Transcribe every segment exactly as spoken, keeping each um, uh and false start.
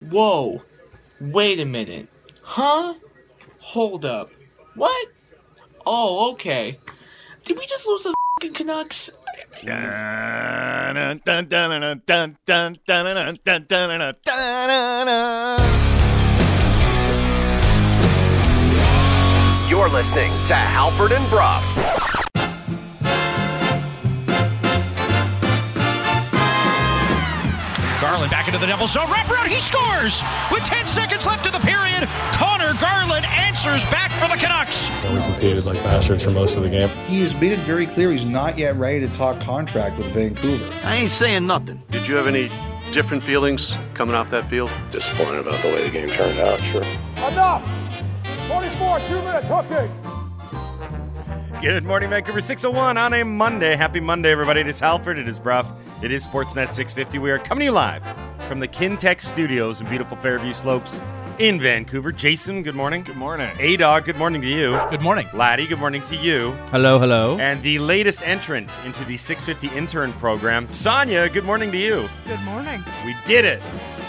Whoa, wait a minute, huh? Hold up, what? Oh, okay. Did we just lose the fucking Canucks? Dun, dun, dun, dun, dun, dun, dun, dun, dun, dun. You're listening to Halford and Brough. Garland back into the Devils zone. Wrap around, he scores! With ten seconds left of the period, Connor Garland answers back for the Canucks. We competed like bastards for most of the game. He has made it very clear he's not yet ready to talk contract with Vancouver. I ain't saying nothing. Did you have any different feelings coming off that field? Disappointed about the way the game turned out, sure. Enough! twenty-four, two minutes, okay. Good morning, Vancouver six oh one on a Monday. Happy Monday, everybody. It is Halford, it is Brough, it is Sportsnet six fifty. We are coming to you live from the Kintec studios in beautiful Fairview Slopes in Vancouver. Jason, good morning. Good morning. A-Dog, good morning to you. Good morning. Laddie, good morning to you. Hello, hello. And the latest entrant into the six fifty intern program, Sonia, good morning to you. Good morning. We did it.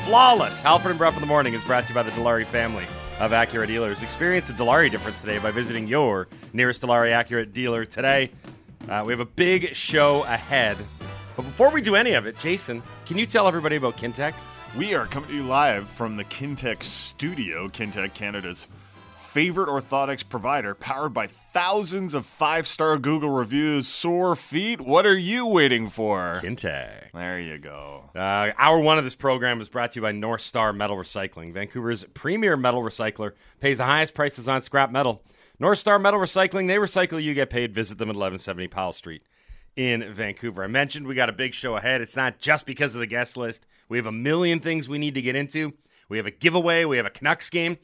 Flawless. Halford and Brough in the morning is brought to you by the Dilawri family of Acura dealers. Experience the Dilawri difference today by visiting your nearest Dilawri Acura dealer today. Uh, we have a big show ahead. But before we do any of it, Jason, can you tell everybody about Kintec? We are coming to you live from the Kintec studio, Kintec, Canada's favorite orthotics provider, powered by thousands of five-star Google reviews. Sore feet? What are you waiting for? Kintec. There you go. Uh, hour one of this program is brought to you by North Star Metal Recycling. Vancouver's premier metal recycler, pays the highest prices on scrap metal. North Star Metal Recycling, they recycle, you get paid. Visit them at eleven seventy Powell Street in Vancouver. I mentioned we got a big show ahead. It's not just because of the guest list. We have a million things we need to get into. We have a giveaway. We have a Canucks game.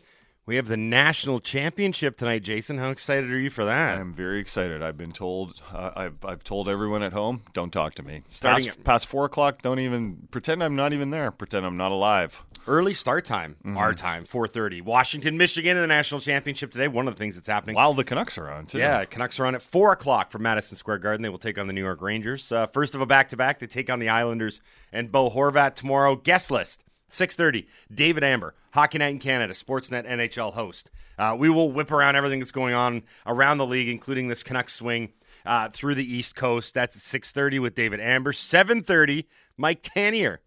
We have the national championship tonight, Jason. How excited are you for that? I'm very excited. I've been told, uh, I've I've told everyone at home, don't talk to me. Starting past, at, past four o'clock, don't even pretend I'm not even there. Pretend I'm not alive. Early start time, mm-hmm. our time, four thirty. Washington, Michigan in the national championship today. One of the things that's happening while the Canucks are on too. Yeah, Canucks are on at four o'clock from Madison Square Garden. They will take on the New York Rangers. Uh, first of a back-to-back, they take on the Islanders and Bo Horvat tomorrow. Guest list. six thirty, David Amber, Hockey Night in Canada, Sportsnet N H L host. Uh, we will whip around everything that's going on around the league, including this Canucks swing uh, through the East Coast. That's at six thirty with David Amber. seven thirty, Mike Tannier,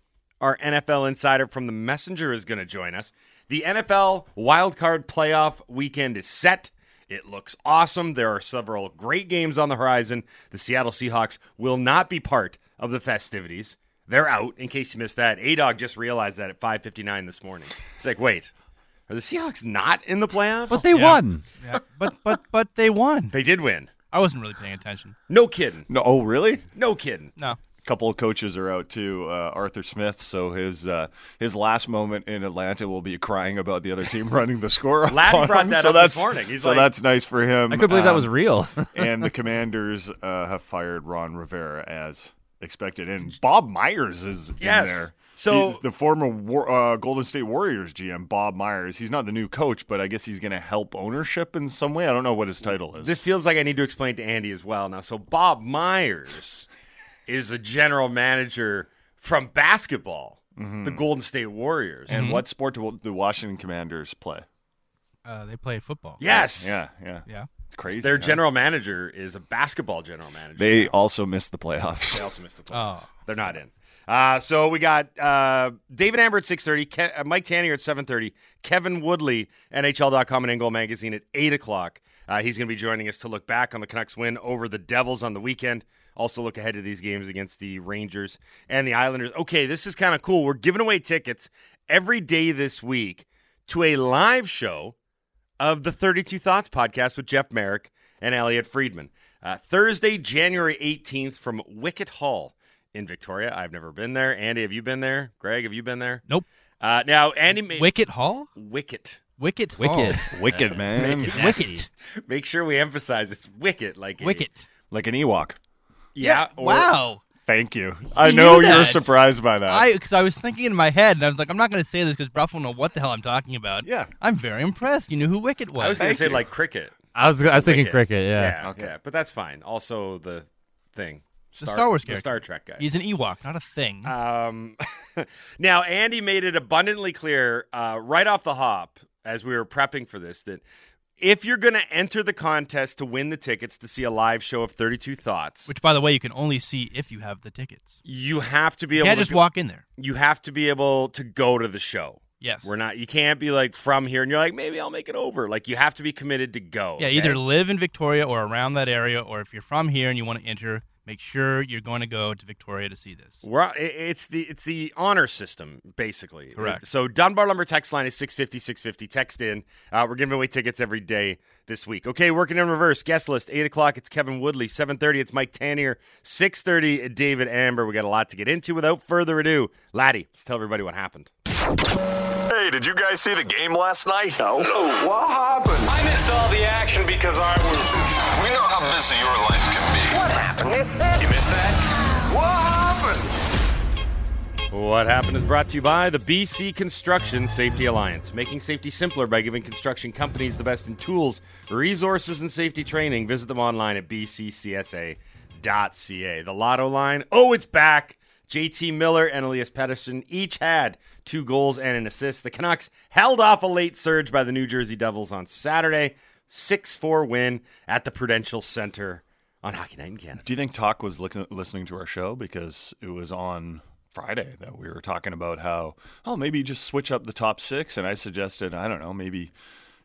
our N F L insider from The Messenger, is going to join us. The N F L wildcard playoff weekend is set. It looks awesome. There are several great games on the horizon. The Seattle Seahawks will not be part of the festivities. They're out, in case you missed that. A-Dog just realized that at five fifty-nine this morning. It's like, wait, are the Seahawks not in the playoffs? But they yeah. won. Yeah. But but but they won. They did win. I wasn't really paying attention. No kidding. No, oh, really? No kidding. No. A couple of coaches are out, too. Uh, Arthur Smith, so his uh, his last moment in Atlanta will be crying about the other team running the score. Laddie brought that so up this morning. He's so like, that's nice for him. I couldn't believe um, that was real. And the Commanders uh, have fired Ron Rivera as expected, and Bob Myers is yes. in there. So he, the former War, uh, Golden State Warriors G M, Bob Myers, he's not the new coach, but I guess he's going to help ownership in some way. I don't know what his title is. This feels like I need to explain to Andy as well now. So Bob Myers is a general manager from basketball, mm-hmm. the Golden State Warriors. And mm-hmm. what sport do the Washington Commanders play? Uh, they play football. Yes. Right? Yeah, yeah. Yeah. Crazy, their huh? general manager is a basketball general manager. They now. also missed the playoffs. They also missed the playoffs. Oh. They're not in. Uh, so we got uh, David Amber at six thirty, Ke- Mike Tannier at seven thirty, Kevin Woodley, N H L dot com and InGoal Magazine at eight o'clock. Uh, he's going to be joining us to look back on the Canucks win over the Devils on the weekend. Also look ahead to these games against the Rangers and the Islanders. Okay, this is kind of cool. We're giving away tickets every day this week to a live show of the thirty-two Thoughts podcast with Jeff Merrick and Elliot Friedman. Uh, Thursday, January eighteenth from Wicket Hall in Victoria. I've never been there. Andy, have you been there? Greg, have you been there? Nope. Uh, now, Andy... May- Wicket Hall? Wicket. Wicket Wicket. Hall. Wicked, man. Make wicket. Make sure we emphasize it's wicket. Like wicket. A, like an Ewok. Yeah. yeah. Or- wow. Thank you. He I know you're surprised by that. Because I, I was thinking in my head, and I was like, I'm not going to say this because Brough will know what the hell I'm talking about. Yeah. I'm very impressed. You knew who Wicket was. I was going to say, you. like, cricket. I was I was Wicket. thinking cricket, yeah. Yeah, okay. Yeah. But that's fine. Also the thing. Star, the Star Wars character. The Star Trek guy. He's an Ewok, not a thing. Um, now, Andy made it abundantly clear uh, right off the hop as we were prepping for this that if you're going to enter the contest to win the tickets to see a live show of thirty-two Thoughts... Which, by the way, you can only see if you have the tickets. You have to be you able to... You can't just be, walk in there. You have to be able to go to the show. Yes. We're not... You can't be, like, from here, and you're like, maybe I'll make it over. Like, you have to be committed to go. Yeah, okay? Either live in Victoria or around that area, or if you're from here and you want to enter... Make sure you're going to go to Victoria to see this. We're, it's the it's the honor system, basically. Correct. So Dunbar Lumber text line is six fifty, six fifty. Text in. Uh, we're giving away tickets every day this week. Okay, working in reverse. Guest list, eight o'clock, it's Kevin Woodley. seven thirty, it's Mike Tannier. six thirty, David Amber. We got a lot to get into. Without further ado, Laddie, let's tell everybody what happened. Hey, did you guys see the game last night? No. No, what happened? I missed all the action because I was... We know how busy your life can be. What happened? Missed it? You missed that? What happened? What happened is brought to you by the B C Construction Safety Alliance, making safety simpler by giving construction companies the best in tools, resources, and safety training. Visit them online at b c c s a dot c a. The Lotto line, oh, it's back. J T Miller and Elias Pettersson each had two goals and an assist. The Canucks held off a late surge by the New Jersey Devils on Saturday. six four win at the Prudential Center on Hockey Night in Canada. Do you think Talk was listening to our show? Because it was on Friday that we were talking about how, oh, maybe just switch up the top six. And I suggested, I don't know, maybe...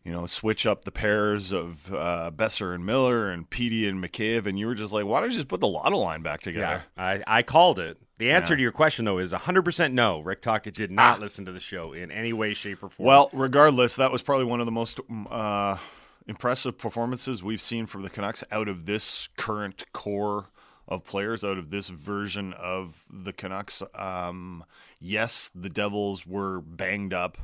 You know, switch up the pairs of uh, Besser and Miller and Petey and Mikheyev, and you were just like, why don't you just put the Lotto line back together? Yeah, I, I called it. The answer yeah. to your question, though, is one hundred percent no. Rick Tocchet did not ah. listen to the show in any way, shape, or form. Well, regardless, that was probably one of the most uh, impressive performances we've seen from the Canucks out of this current core of players, out of this version of the Canucks. Um, yes, the Devils were banged up,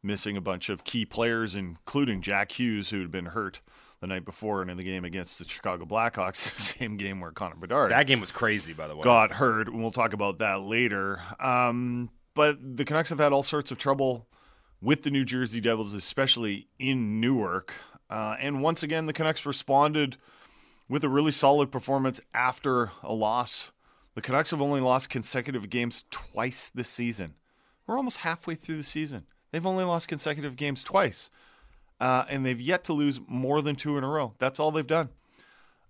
missing a bunch of key players, including Jack Hughes, who had been hurt the night before and in the game against the Chicago Blackhawks, the same game where Connor Bedard... That game was crazy, by the way. ...got hurt, and we'll talk about that later. Um, but the Canucks have had all sorts of trouble with the New Jersey Devils, especially in Newark. Uh, and once again, the Canucks responded with a really solid performance after a loss. The Canucks have only lost consecutive games twice this season. We're almost halfway through the season. They've only lost consecutive games twice, uh, and they've yet to lose more than two in a row. That's all they've done.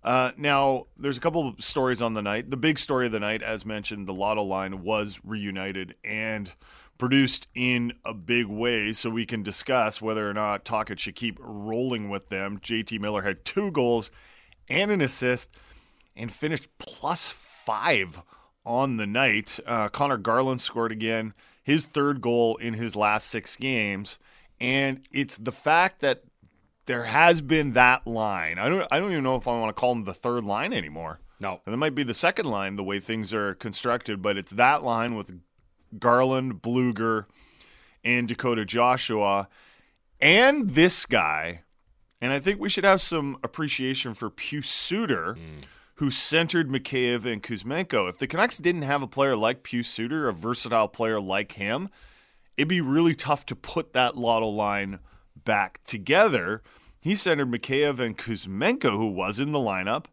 Uh, now, there's a couple of stories on the night. The big story of the night, as mentioned, the Lotto line was reunited and produced in a big way, so we can discuss whether or not Tocchet should keep rolling with them. J T Miller had two goals and an assist and finished plus five on the night. Uh, Connor Garland scored again, his third goal in his last six games, and it's the fact that there has been that line. I don't I don't even know if I want to call them the third line anymore. No. And it might be the second line, the way things are constructed, but it's that line with Garland, Bluger, and Dakota Joshua, and this guy, and I think we should have some appreciation for Pius Suter, mm. who centered Mikheyev and Kuzmenko. If the Canucks didn't have a player like Pius Suter, a versatile player like him, it'd be really tough to put that Lotto line back together. He centered Mikheyev and Kuzmenko, who was in the lineup,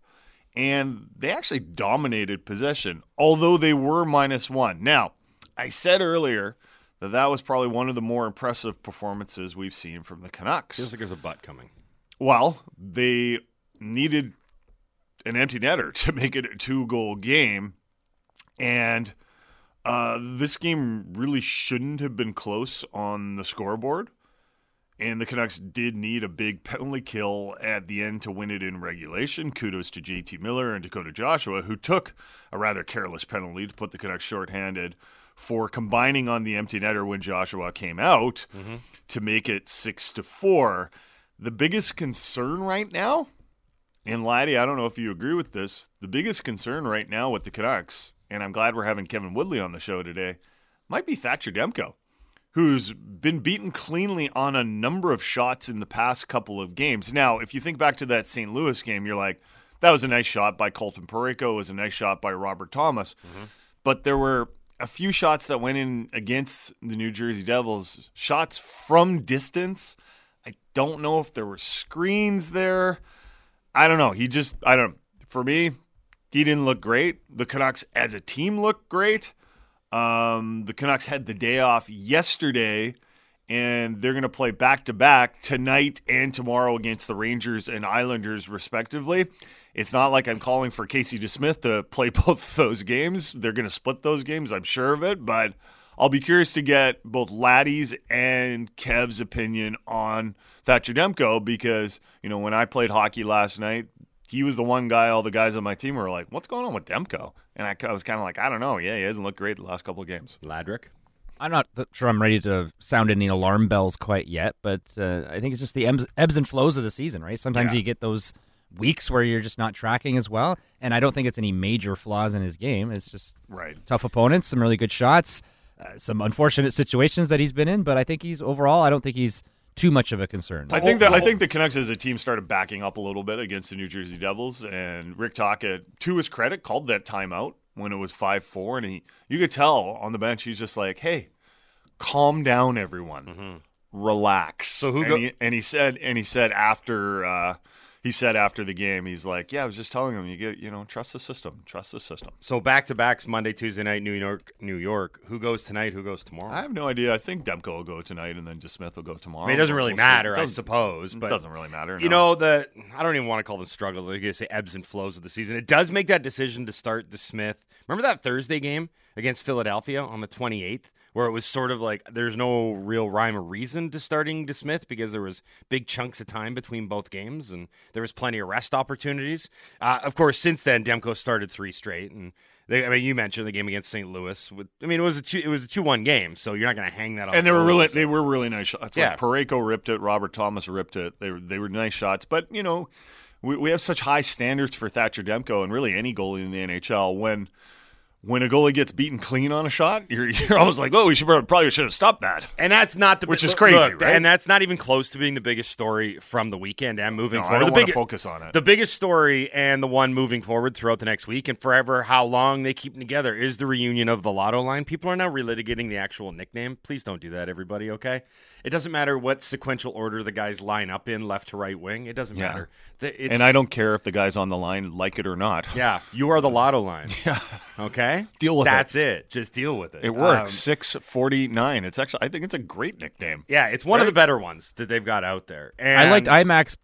and they actually dominated possession, although they were minus one. Now, I said earlier that that was probably one of the more impressive performances we've seen from the Canucks. Feels like there's a butt coming. Well, they needed an empty netter to make it a two-goal game. And uh, this game really shouldn't have been close on the scoreboard. And the Canucks did need a big penalty kill at the end to win it in regulation. Kudos to J T Miller and Dakota Joshua, who took a rather careless penalty to put the Canucks shorthanded for combining on the empty netter when Joshua came out mm-hmm. to make it six to four. The biggest concern right now, and Laddie, I don't know if you agree with this, the biggest concern right now with the Canucks, and I'm glad we're having Kevin Woodley on the show today, might be Thatcher Demko, who's been beaten cleanly on a number of shots in the past couple of games. Now, if you think back to that Saint Louis game, you're like, that was a nice shot by Colton Parayko, it was a nice shot by Robert Thomas. Mm-hmm. But there were a few shots that went in against the New Jersey Devils, shots from distance. I don't know if there were screens there. I don't know. He just, I don't, for me, he didn't look great. The Canucks as a team looked great. Um, the Canucks had the day off yesterday, and they're going to play back-to-back tonight and tomorrow against the Rangers and Islanders, respectively. It's not like I'm calling for Casey DeSmith to play both of those games. They're going to split those games, I'm sure of it, but I'll be curious to get both Laddie's and Kev's opinion on Thatcher Demko because, you know, when I played hockey last night, he was the one guy all the guys on my team were like, what's going on with Demko? And I, I was kind of like, I don't know. Yeah, he hasn't looked great the last couple of games. Ladrick? I'm not sure I'm ready to sound any alarm bells quite yet, but uh, I think it's just the ebbs and flows of the season, right? Sometimes yeah. you get those weeks where you're just not tracking as well, and I don't think it's any major flaws in his game. It's just right. tough opponents, some really good shots, uh, some unfortunate situations that he's been in, but I think he's overall, I don't think he's too much of a concern. I think that I think the Canucks as a team started backing up a little bit against the New Jersey Devils, and Rick Tocchet, to his credit, called that timeout when it was five four, and he you could tell on the bench he's just like, hey, calm down, everyone, mm-hmm. relax. So who and, go- he, and he said, and he said after uh, he said after the game, he's like, yeah, I was just telling him, you get, you know, trust the system, trust the system. So back to backs Monday, Tuesday night, New York, New York. Who goes tonight? Who goes tomorrow? I have no idea. I think Demko will go tonight, and then DeSmith will go tomorrow. I mean, it doesn't really we'll matter, doesn't, I suppose. But it doesn't really matter. No. You know, the I don't even want to call them struggles. I'm gonna say ebbs and flows of the season. It does make that decision to start DeSmith. Remember that Thursday game against Philadelphia on the twenty-eighth, where it was sort of like there's no real rhyme or reason to starting DeSmith because there was big chunks of time between both games and there was plenty of rest opportunities. Uh, of course, since then, Demko started three straight, and they, I mean, you mentioned the game against Saint Louis. With, I mean, it was a two, it was a two-one game, so you're not going to hang that. Off and they were really, they were really nice shots. Yeah, like Parayko ripped it, Robert Thomas ripped it. They were, they were nice shots, but you know, we we have such high standards for Thatcher Demko and really any goalie in the N H L when. When a goalie gets beaten clean on a shot, you're, you're almost like, oh, we should probably should have stopped that. And that's not the which is crazy, look, right? And that's not even close to being the biggest story from the weekend and moving no, forward. I don't the want big, to focus on it. The biggest story and the one moving forward throughout the next week and forever, how long they keep them together is the reunion of the Lotto line. People are now relitigating the actual nickname. Please don't do that, everybody. Okay, it doesn't matter what sequential order the guys line up in, left to right wing. It doesn't yeah. matter. It's, and I don't care if the guys on the line like it or not. Yeah, you are the Lotto line. Yeah. Okay. Deal with That's it. That's it. Just deal with it. It works. Um, six forty-nine. It's actually, I think it's a great nickname. Yeah, it's one right? of the better ones that they've got out there. And I liked IMAX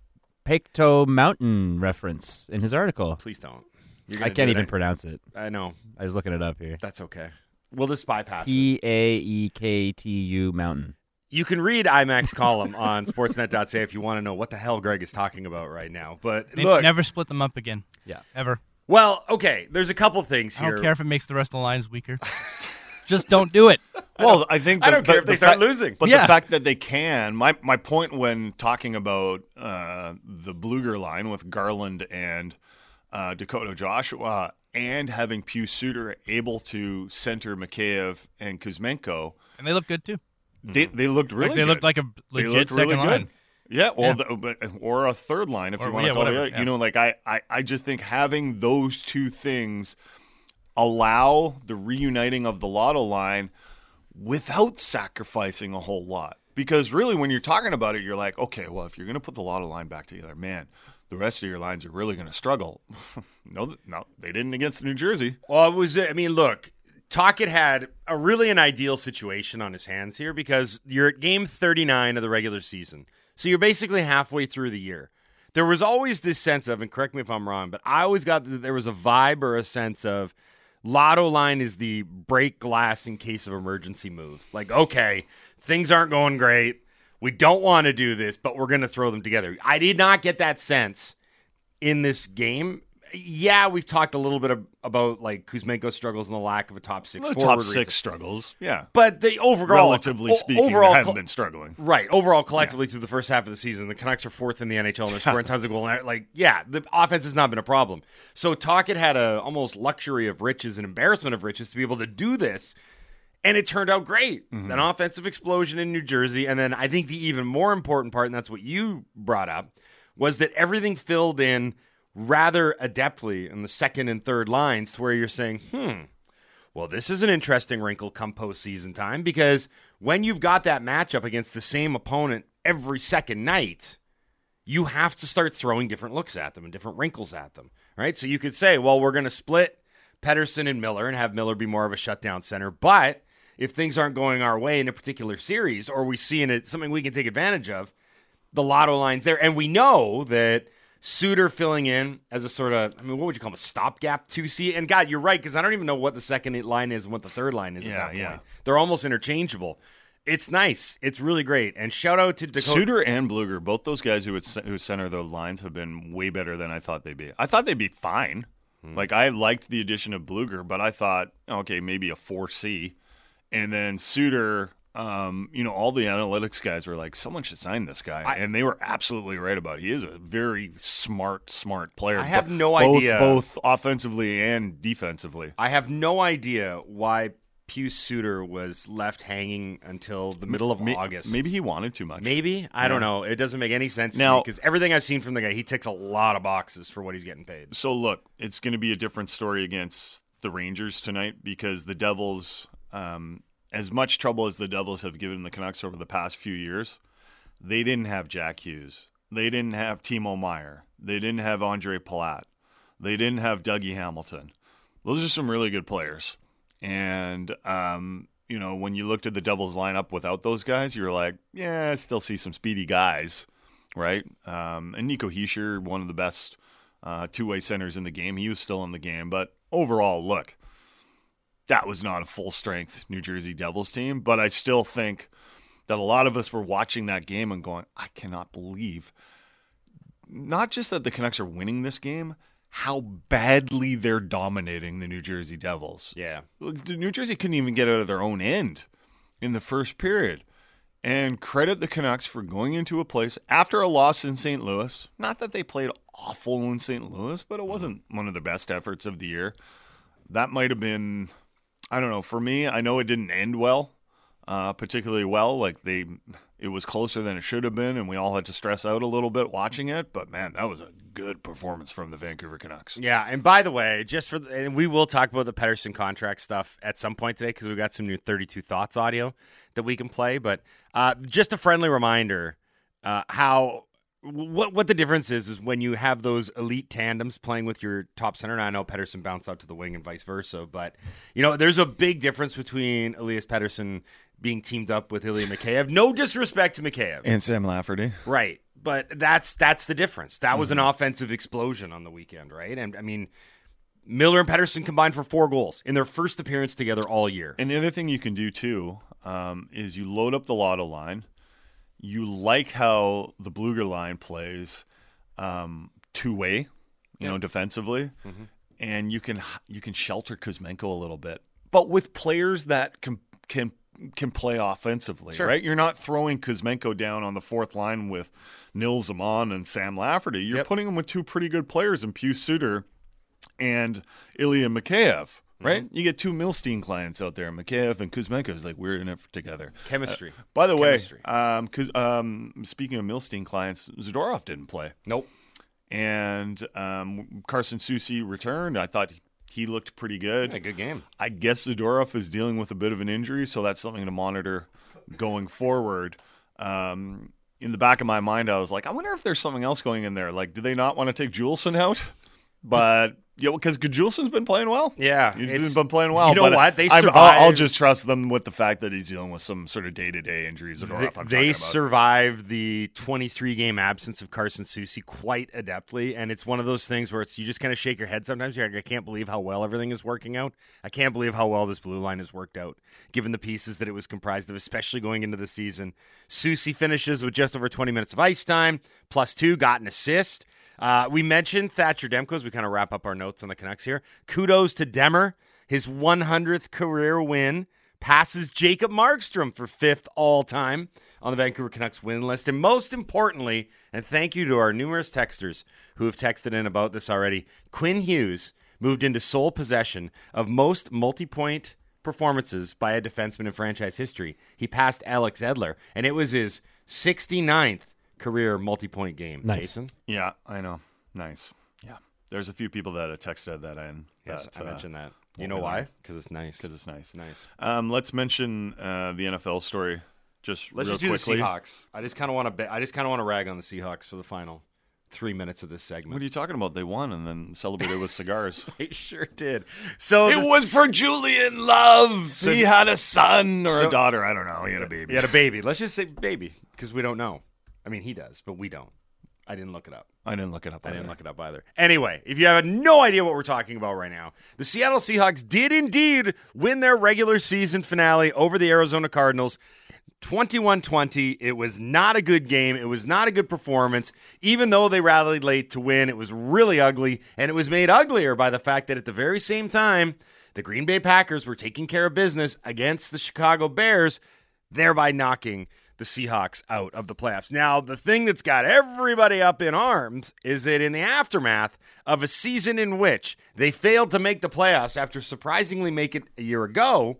Pecto Mountain reference in his article. Please don't. I can't do even it. pronounce it. I know. I was looking it up here. That's okay. We'll just bypass P A E K T U it. P A E K T U Mountain. You can read IMAC's column on sportsnet dot c a if you want to know what the hell Greg is talking about right now. But they look, never split them up again. Yeah. Ever. Well, okay, there's a couple things here. I don't care if it makes the rest of the lines weaker. Just don't do it. Well, I, I think... The, I don't care the, if they the start fa- losing. But yeah. the fact that they can... My, my point when talking about uh, the Bluger line with Garland and uh, Dakota Joshua and having Pius Suter able to center Mikheyev and Kuzmenko... And they look good, too. They, they looked really like they good. They looked like a legit second really line. Good. Yeah, well, yeah. The, or a third line, if or, you want yeah, to call whatever, it. Yeah. You know, like I, I, I just think having those two things allow the reuniting of the Lotto line without sacrificing a whole lot. Because really, when you're talking about it, you're like, okay, well, if you're going to put the Lotto line back together, man, the rest of your lines are really going to struggle. no, no, they didn't against New Jersey. Well, it was. I mean, look. Tocchet had a really an ideal situation on his hands here because you're at game thirty-nine of the regular season. So you're basically halfway through the year. There was always this sense of, and correct me if I'm wrong, but I always got that there was a vibe or a sense of Lotto line is the break glass in case of emergency move. Like, okay, things aren't going great. We don't want to do this, but we're going to throw them together. I did not get that sense in this game. Yeah, we've talked a little bit of, about like Kuzmenko's struggles and the lack of a top six forward. Top six reason. struggles, yeah. But the overall, relatively o- speaking, overall have cl- been struggling. Right, overall, collectively yeah. through the first half of the season, the Canucks are fourth in the N H L and they're scoring tons of goals. Like, yeah, the offense has not been a problem. So Tocchet had a almost luxury of riches and embarrassment of riches to be able to do this, and it turned out great. Mm-hmm. An offensive explosion in New Jersey, and then I think the even more important part, and that's what you brought up, was that everything filled in rather adeptly in the second and third lines where you're saying, hmm, well, this is an interesting wrinkle come postseason time because when you've got that matchup against the same opponent every second night, you have to start throwing different looks at them and different wrinkles at them. right? So you could say, well, we're going to split Pettersson and Miller and have Miller be more of a shutdown center. But if things aren't going our way in a particular series, or we see in it something we can take advantage of, the lotto line's there. And we know that Suter filling in as a sort of, I mean, what would you call him, a stopgap two C? And God, you're right, because I don't even know what the second line is and what the third line is yeah, at that point. Yeah. They're almost interchangeable. It's nice. It's really great. And shout out to Dakota. Suter and Bluger, both those guys who would, who center the lines have been way better than I thought they'd be. I thought they'd be fine. Hmm. Like, I liked the addition of Bluger, but I thought, okay, maybe a four C. And then Suter, um, you know, all the analytics guys were like, someone should sign this guy. I, and they were absolutely right about it. He is a very smart, smart player. I have no both, idea. Both offensively and defensively. I have no idea why Pius Suter was left hanging until the middle of maybe, August. Maybe he wanted too much. Maybe. I yeah. don't know. It doesn't make any sense now, to me, because everything I've seen from the guy, he ticks a lot of boxes for what he's getting paid. So, look, it's going to be a different story against the Rangers tonight, because the Devils, um, as much trouble as the Devils have given the Canucks over the past few years, they didn't have Jack Hughes. They didn't have Timo Meier. They didn't have Andre Palat. They didn't have Dougie Hamilton. Those are some really good players. And, um, you know, when you looked at the Devils lineup without those guys, you were like, yeah, I still see some speedy guys, right? Um, and Nico Hischier, one of the best uh, two-way centers in the game. He was still in the game. But overall, look, that was not a full-strength New Jersey Devils team. But I still think that a lot of us were watching that game and going, I cannot believe not just that the Canucks are winning this game, how badly they're dominating the New Jersey Devils. Yeah. New Jersey couldn't even get out of their own end in the first period. And credit the Canucks for going into a place after a loss in Saint Louis. Not that they played awful in Saint Louis, but it wasn't one of the best efforts of the year. That might have been, I don't know, for me, I know it didn't end well, uh, particularly well. Like, they, it was closer than it should have been, and we all had to stress out a little bit watching it. But, man, that was a good performance from the Vancouver Canucks. Yeah, and by the way, just for the, and we will talk about the Pettersson contract stuff at some point today, because we've got some new thirty-two Thoughts audio that we can play. But uh, just a friendly reminder, uh, how what what the difference is is when you have those elite tandems playing with your top center. And I know Pettersson bounced out to the wing and vice versa, but you know there's a big difference between Elias Pettersson being teamed up with Ilya Mikheyev. No disrespect to Mikheyev and Sam Lafferty, right? But that's that's the difference. That was an offensive explosion on the weekend, right? And, I mean, Miller and Pettersson combined for four goals in their first appearance together all year. And the other thing you can do, too, um, is you load up the lotto line. You like how the Bluger line plays um, two-way, you yeah. know, defensively. Mm-hmm. And you can you can shelter Kuzmenko a little bit. But with players that can can can play offensively, sure. right? You're not throwing Kuzmenko down on the fourth line with Nils Aman and Sam Lafferty. You're yep. putting him with two pretty good players in Pius Suter and Ilya Mikheyev, right? Mm-hmm. You get two Milstein clients out there, Mikheyev and Kuzmenko. It's like, we're in it together. Chemistry. Uh, by the Chemistry. way, um, um, speaking of Milstein clients, Zadorov didn't play. Nope. And um, Carson Soucy returned. I thought he He looked pretty good. Yeah, good game. I guess Zadorov is dealing with a bit of an injury, so that's something to monitor going forward. Um, in the back of my mind, I was like, I wonder if there's something else going in there. Like, do they not want to take Juleson out? But, yeah, because Juleson's been playing well. Yeah. He's been playing well. You know but what? They survived. I'll, I'll just trust them with the fact that he's dealing with some sort of day-to-day injuries. Zadorov, they I'm they survived the twenty-three game absence of Carson Soucy quite adeptly, and it's one of those things where it's you just kind of shake your head sometimes. You're like, I can't believe how well everything is working out. I can't believe how well this blue line has worked out, given the pieces that it was comprised of, especially going into the season. Soucy finishes with just over twenty minutes of ice time, plus two, got an assist. Uh, we mentioned Thatcher Demko as we kind of wrap up our notes on the Canucks here. Kudos to Demmer. His one hundredth career win passes Jacob Markstrom for fifth all-time on the Vancouver Canucks win list. And most importantly, and thank you to our numerous texters who have texted in about this already, Quinn Hughes moved into sole possession of most multi-point performances by a defenseman in franchise history. He passed Alex Edler, and it was his sixty-ninth career multi-point game. Nice. Jason? Yeah, I know. Nice. Yeah. There's a few people that have texted that in. Yes, that, I mentioned uh, that. You know why? Because it's nice. Because it's nice. Nice. Um, let's mention uh, the N F L story just let's real just do quickly. The Seahawks. I just kind of want to. Be- I just kind of want to rag on the Seahawks for the final. three minutes of this segment. What are you talking about? They won and then celebrated with cigars. They sure did. So It the, was for Julian Love. So, he had a son or so, a daughter. I don't know. He had a baby. He had a baby. Let's just say baby because we don't know. I mean, he does, but we don't. I didn't look it up. I didn't look it up either. I didn't look it up either. Anyway, if you have no idea what we're talking about right now, the Seattle Seahawks did indeed win their regular season finale over the Arizona Cardinals. twenty-one twenty. It was not a good game. It was not a good performance. Even though they rallied late to win, it was really ugly, and it was made uglier by the fact that at the very same time, the Green Bay Packers were taking care of business against the Chicago Bears, thereby knocking the Seahawks out of the playoffs. Now, the thing that's got everybody up in arms is that in the aftermath of a season in which they failed to make the playoffs after surprisingly making it a year ago,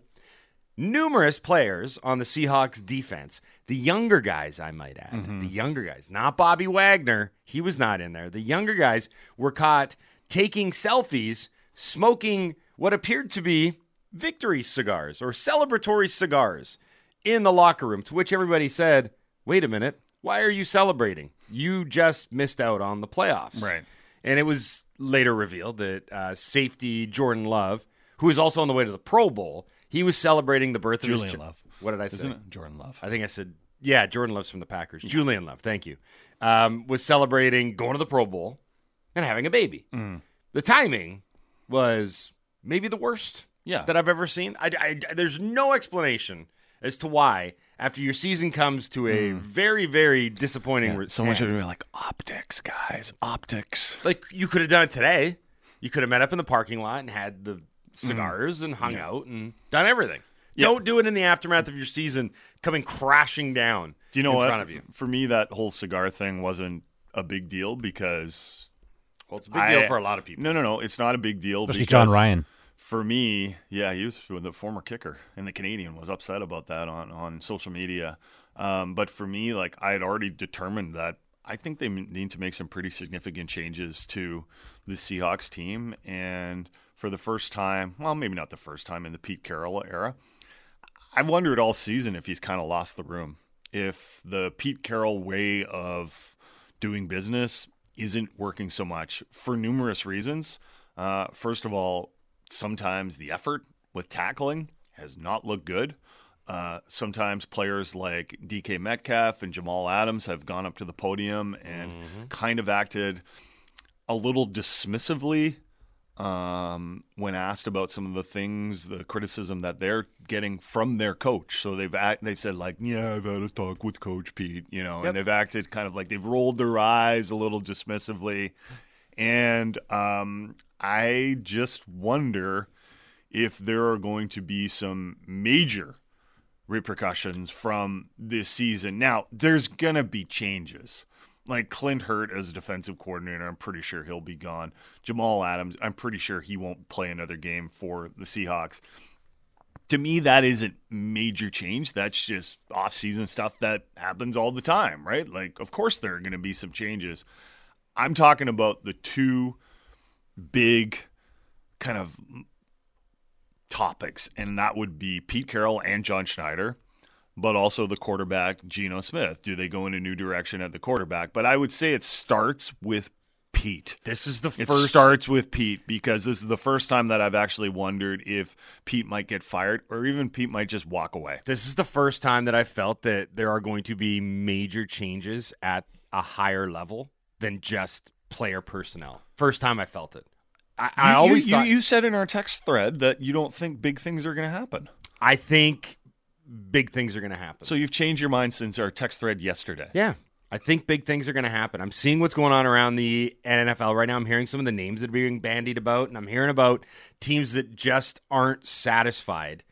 numerous players on the Seahawks defense, the younger guys, I might add, mm-hmm. the younger guys, not Bobby Wagner, he was not in there. The younger guys were caught taking selfies, smoking what appeared to be victory cigars or celebratory cigars in the locker room, to which everybody said, wait a minute, why are you celebrating? You just missed out on the playoffs. Right. And it was later revealed that uh, safety Jordan Love, who is also on the way to the Pro Bowl, he was celebrating the birth Julian of his... Julian Love. What did I say? Isn't it Jordan Love? I think I said... Yeah, Jordan Love's from the Packers. Yeah. Julian Love, thank you. Um, was celebrating going to the Pro Bowl and having a baby. Mm. The timing was maybe the worst yeah. that I've ever seen. I, I, there's no explanation as to why, after your season comes to a mm. very, very disappointing... Yeah, someone should have been like, optics, guys. Optics. Like, you could have done it today. You could have met up in the parking lot and had the... cigars mm. and hung yeah. out and done everything. Yeah. Don't do it in the aftermath of your season coming crashing down do you know in what? front of you. For me, that whole cigar thing wasn't a big deal because... Well, it's a big I, deal for a lot of people. No, no, no. It's not a big deal. Especially John Ryan. For me, yeah, he was the former kicker, and the Canadian was upset about that on, on social media. Um, but for me, like I had already determined that I think they need to make some pretty significant changes to the Seahawks team, and... For the first time, well, maybe not the first time in the Pete Carroll era, I've wondered all season if he's kind of lost the room. If the Pete Carroll way of doing business isn't working so much for numerous reasons. Uh, first of all, sometimes the effort with tackling has not looked good. Uh, sometimes players like D K Metcalf and Jamal Adams have gone up to the podium and mm-hmm. kind of acted a little dismissively Um, when asked about some of the things, the criticism that they're getting from their coach. So they've act, they've said like, yeah, I've had a talk with Coach Pete, you know, yep. and they've acted kind of like they've rolled their eyes a little dismissively. And um, I just wonder if there are going to be some major repercussions from this season. Now, there's going to be changes. Like Clint Hurt as defensive coordinator, I'm pretty sure he'll be gone. Jamal Adams, I'm pretty sure he won't play another game for the Seahawks. To me, that isn't major change. That's just off-season stuff that happens all the time, right? Like, of course there are going to be some changes. I'm talking about the two big kind of topics, and that would be Pete Carroll and John Schneider. But also the quarterback, Geno Smith. Do they go in a new direction at the quarterback? But I would say it starts with Pete. This is the it first. It starts with Pete because this is the first time that I've actually wondered if Pete might get fired or even Pete might just walk away. This is the first time that I felt that there are going to be major changes at a higher level than just player personnel. First time I felt it. I, I you, always you, thought... you said in our text thread that you don't think big things are going to happen. I think... big things are going to happen. So you've changed your mind since our text thread yesterday. Yeah. I think big things are going to happen. I'm seeing what's going on around the N F L right now. I'm hearing some of the names that are being bandied about, and I'm hearing about teams that just aren't satisfied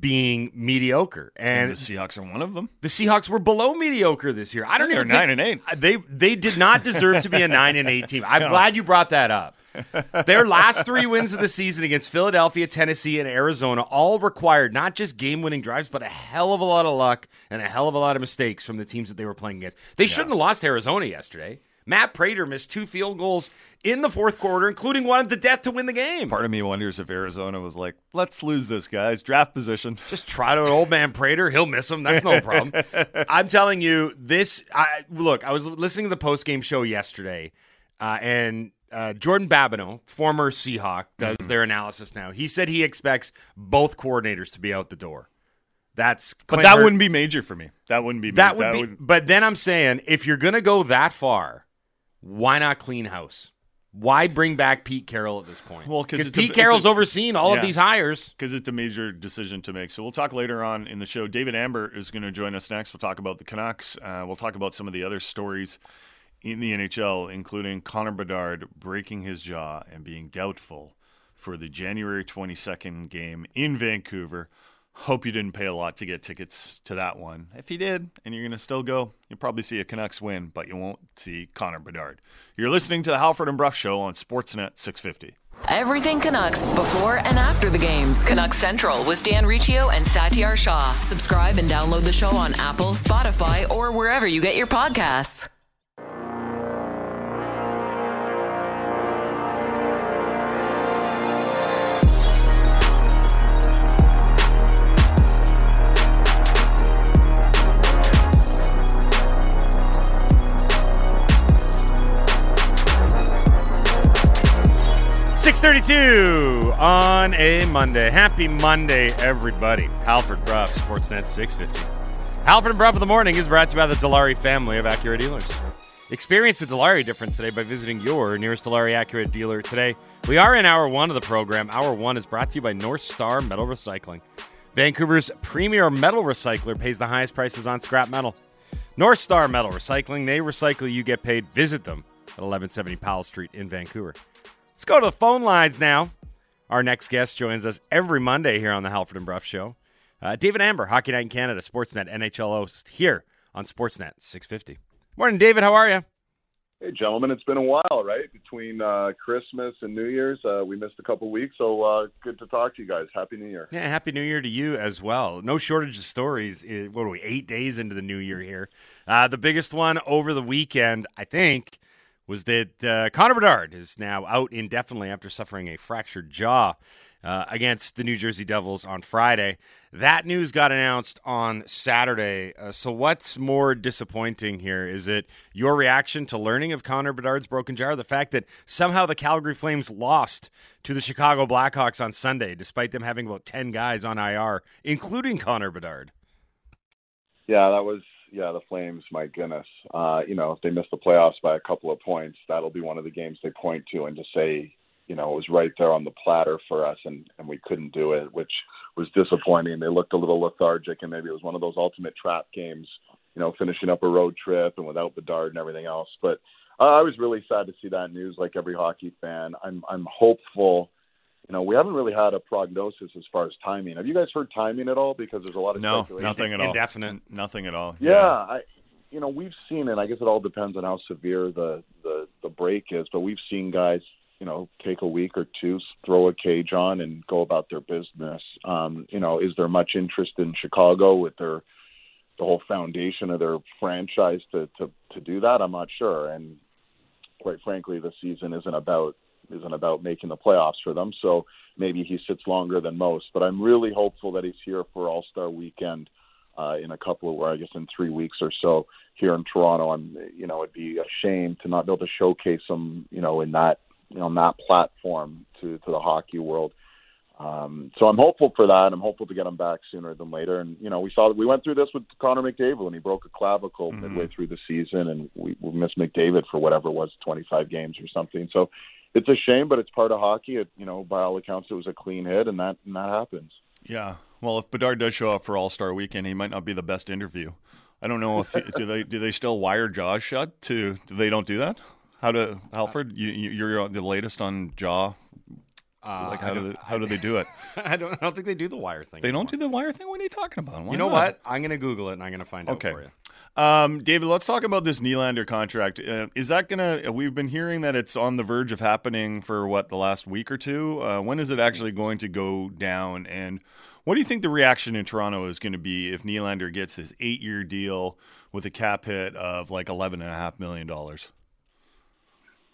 being mediocre. And, and the Seahawks are one of them. The Seahawks were below mediocre this year. I don't They're even nine think, and eight. They they did not deserve to be a nine and eight team. I'm no. glad you brought that up. Their last three wins of the season against Philadelphia, Tennessee, and Arizona all required not just game-winning drives, but a hell of a lot of luck and a hell of a lot of mistakes from the teams that they were playing against. They yeah. shouldn't have lost to Arizona yesterday. Matt Prater missed two field goals in the fourth quarter, including one at the death to win the game. Part of me wonders if Arizona was like, let's lose this guy's draft position. Just try to an old man Prater. He'll miss him. That's no problem. I'm telling you, this I, – look, I was listening to the postgame show yesterday, uh, and – Uh, Jordan Babineau, former Seahawk, does mm-hmm. their analysis now. He said he expects both coordinators to be out the door. That's But Clint that Hurt. Wouldn't be major for me. That wouldn't be major. That would that be, would... But then I'm saying, if you're going to go that far, why not clean house? Why bring back Pete Carroll at this point? Well, because Pete a, Carroll's a, overseen all yeah, of these hires. Because it's a major decision to make. So we'll talk later on in the show. David Amber is going to join us next. We'll talk about the Canucks. Uh, we'll talk about some of the other stories in the N H L, including Connor Bedard breaking his jaw and being doubtful for the January twenty-second game in Vancouver. Hope you didn't pay a lot to get tickets to that one. If you did, and you're going to still go, you'll probably see a Canucks win, but you won't see Connor Bedard. You're listening to the Halford and Brough Show on Sportsnet six fifty. Everything Canucks before and after the games. Canucks Central with Dan Riccio and Satyar Shah. Subscribe and download the show on Apple, Spotify, or wherever you get your podcasts. six thirty-two on a Monday. Happy Monday, everybody. Halford Brough, Sportsnet six fifty. Halford and Brough in the morning is brought to you by the Dilawri family of Acura dealers. Experience the Dilawri difference today by visiting your nearest Dilawri Acura dealer today. We are in hour one of the program. Hour one is brought to you by North Star Metal Recycling. Vancouver's premier metal recycler pays the highest prices on scrap metal. North Star Metal Recycling. They recycle, you get paid. Visit them at eleven seventy Powell Street in Vancouver. Let's go to the phone lines now. Our next guest joins us every Monday here on the Halford and Brough Show. Uh, David Amber, Hockey Night in Canada, Sportsnet N H L host here on Sportsnet six fifty. Morning, David. How are you? Hey, gentlemen. It's been a while, right? Between uh, Christmas and New Year's, uh, we missed a couple weeks, so uh, good to talk to you guys. Happy New Year. Yeah, Happy New Year to you as well. No shortage of stories. What are we, eight days into the new year here? Uh, the biggest one over the weekend, I think, was that uh, Connor Bedard is now out indefinitely after suffering a fractured jaw uh, against the New Jersey Devils on Friday. That news got announced on Saturday. Uh, so what's more disappointing here? Is it your reaction to learning of Connor Bedard's broken jaw, or the fact that somehow the Calgary Flames lost to the Chicago Blackhawks on Sunday, despite them having about ten guys on I R, including Connor Bedard? Yeah, that was... Yeah, the Flames, my goodness. Uh, you know, if they miss the playoffs by a couple of points, that'll be one of the games they point to and just say, you know, it was right there on the platter for us and, and we couldn't do it, which was disappointing. They looked a little lethargic, and maybe it was one of those ultimate trap games, you know, finishing up a road trip and without Bedard and everything else. But uh, I was really sad to see that news, like every hockey fan. I'm I'm hopeful. You know, we haven't really had a prognosis as far as timing. Have you guys heard timing at all? Because there's a lot of no, speculation. No, nothing at all. Indefinite. Nothing at all. Yeah. yeah. I, you know, we've seen it. I guess it all depends on how severe the, the, the break is. But we've seen guys, you know, take a week or two, throw a cage on, and go about their business. Um, you know, is there much interest in Chicago with their the whole foundation of their franchise to, to, to do that? I'm not sure. And quite frankly, the season isn't about isn't about making the playoffs for them, so maybe he sits longer than most. But I'm really hopeful that he's here for All-Star Weekend uh, in a couple of, or I guess in three weeks or so here in Toronto. I'm, you know, it'd be a shame to not be able to showcase him, you know, in that, you know, on that platform to, to the hockey world. Um, so I'm hopeful for that. I'm hopeful to get him back sooner than later. And, you know, we saw that we went through this with Connor McDavid when he broke a clavicle mm-hmm. midway through the season, and we, we missed McDavid for whatever it was, twenty-five games or something. So, it's a shame, but it's part of hockey. It, you know, by all accounts, it was a clean hit, and that and that happens. Yeah. Well, if Bedard does show up for All-Star Weekend, he might not be the best interview. I don't know if do they do they still wire jaw shut? To do they don't do that? How do Halford? You, you're the latest on jaw. Uh, like how do they, how do they do it? I don't I don't think they do the wire thing. They anymore. Don't do the wire thing. What are you talking about? Why you know not? What? I'm gonna Google it and I'm gonna find okay. out for you. Um, David, let's talk about this Nylander contract. Uh, is that going to – we've been hearing that it's on the verge of happening for, what, the last week or two? Uh, when is it actually going to go down? And what do you think the reaction in Toronto is going to be if Nylander gets his eight-year deal with a cap hit of like eleven point five million dollars?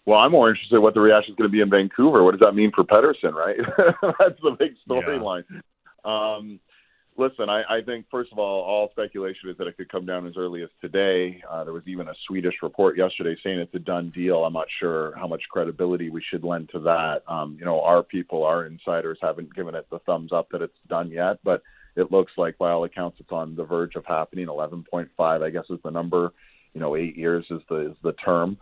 Well, I'm more interested in what the reaction is going to be in Vancouver. What does that mean for Pettersson, right? That's the big storyline. Yeah. Um, listen, I, I think, first of all, all speculation is that it could come down as early as today. Uh, there was even a Swedish report yesterday saying it's a done deal. I'm not sure how much credibility we should lend to that. Um, you know, our people, our insiders haven't given it the thumbs up that it's done yet, but it looks like by all accounts it's on the verge of happening. eleven point five, I guess, is the number. You know, eight years is the is the term.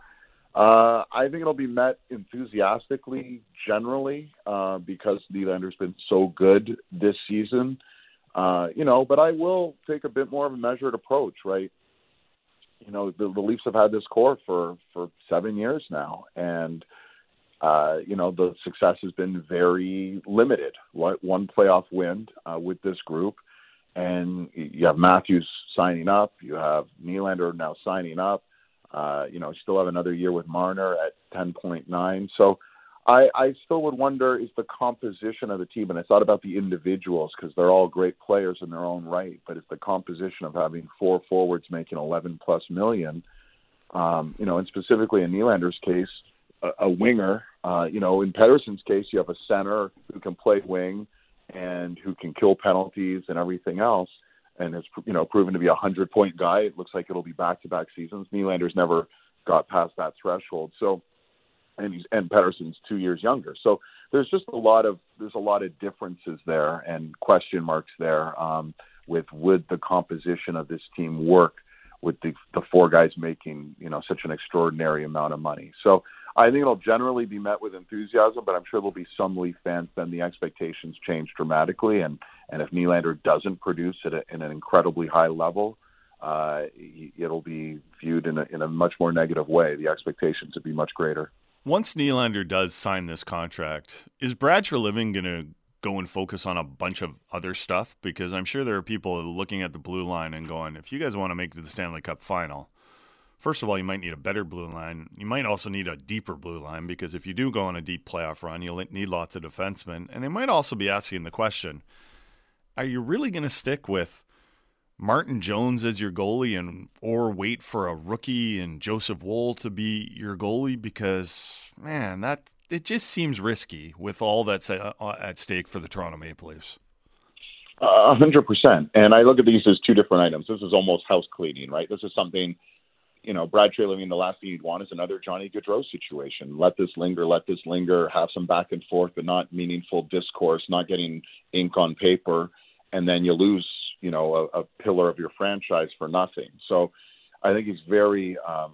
Uh, I think it'll be met enthusiastically generally uh, because Nylander's been so good this season, uh, you know, but I will take a bit more of a measured approach, right? You know, the, the Leafs have had this core for, for seven years now, and, uh, you know, the success has been very limited. One playoff win uh, with this group, and you have Matthews signing up, you have Nylander now signing up. Uh, you know, still have another year with Marner at ten point nine. So I, I still would wonder is the composition of the team, and it's not about the individuals because they're all great players in their own right, but it's the composition of having four forwards making eleven plus million, um, you know, and specifically in Nylander's case, a, a winger, uh, you know, in Pettersson's case, you have a center who can play wing and who can kill penalties and everything else. And has, you know, proven to be a hundred-point guy. It looks like it'll be back-to-back seasons. Nylander's never got past that threshold. So, and he's, and Pettersson's two years younger. So there's just a lot of there's a lot of differences there and question marks there. Um, with would the composition of this team work with the the four guys making, you know, such an extraordinary amount of money? So I think it'll generally be met with enthusiasm, but I'm sure there'll be some Leaf fans. Then the expectations change dramatically, and, and if Nylander doesn't produce at, a, at an incredibly high level, uh, it'll be viewed in a, in a much more negative way. The expectations would be much greater. Once Nylander does sign this contract, is Brad Treliving going to go and focus on a bunch of other stuff? Because I'm sure there are people looking at the blue line and going, if you guys want to make it to the Stanley Cup final, first of all, you might need a better blue line. You might also need a deeper blue line because if you do go on a deep playoff run, you'll need lots of defensemen. And they might also be asking the question, are you really going to stick with Martin Jones as your goalie and or wait for a rookie and Joseph Woll to be your goalie? Because, man, that it just seems risky with all that's at stake for the Toronto Maple Leafs. A hundred percent. And I look at these as two different items. This is almost house cleaning, right? This is something... You know, Brad Treliving, the last thing you'd want is another Johnny Gaudreau situation. Let this linger, let this linger, have some back and forth, but not meaningful discourse, not getting ink on paper. And then you lose, you know, a, a pillar of your franchise for nothing. So I think he's very, um,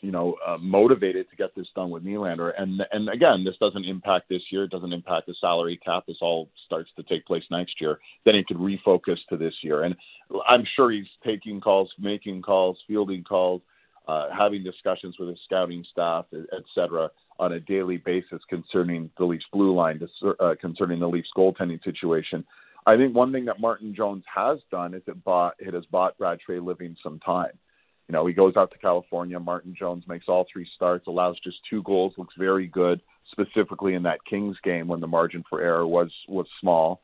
you know, uh, motivated to get this done with Nylander. And, and again, this doesn't impact this year. It doesn't impact the salary cap. This all starts to take place next year. Then he could refocus to this year. And I'm sure he's taking calls, making calls, fielding calls, uh, having discussions with his scouting staff, et cetera, on a daily basis concerning the Leafs blue line, uh, concerning the Leafs goaltending situation. I think one thing that Martin Jones has done is it bought, it has bought Brad Treliving some time. You know, he goes out to California. Martin Jones makes all three starts, allows just two goals, looks very good, specifically in that Kings game when the margin for error was was small.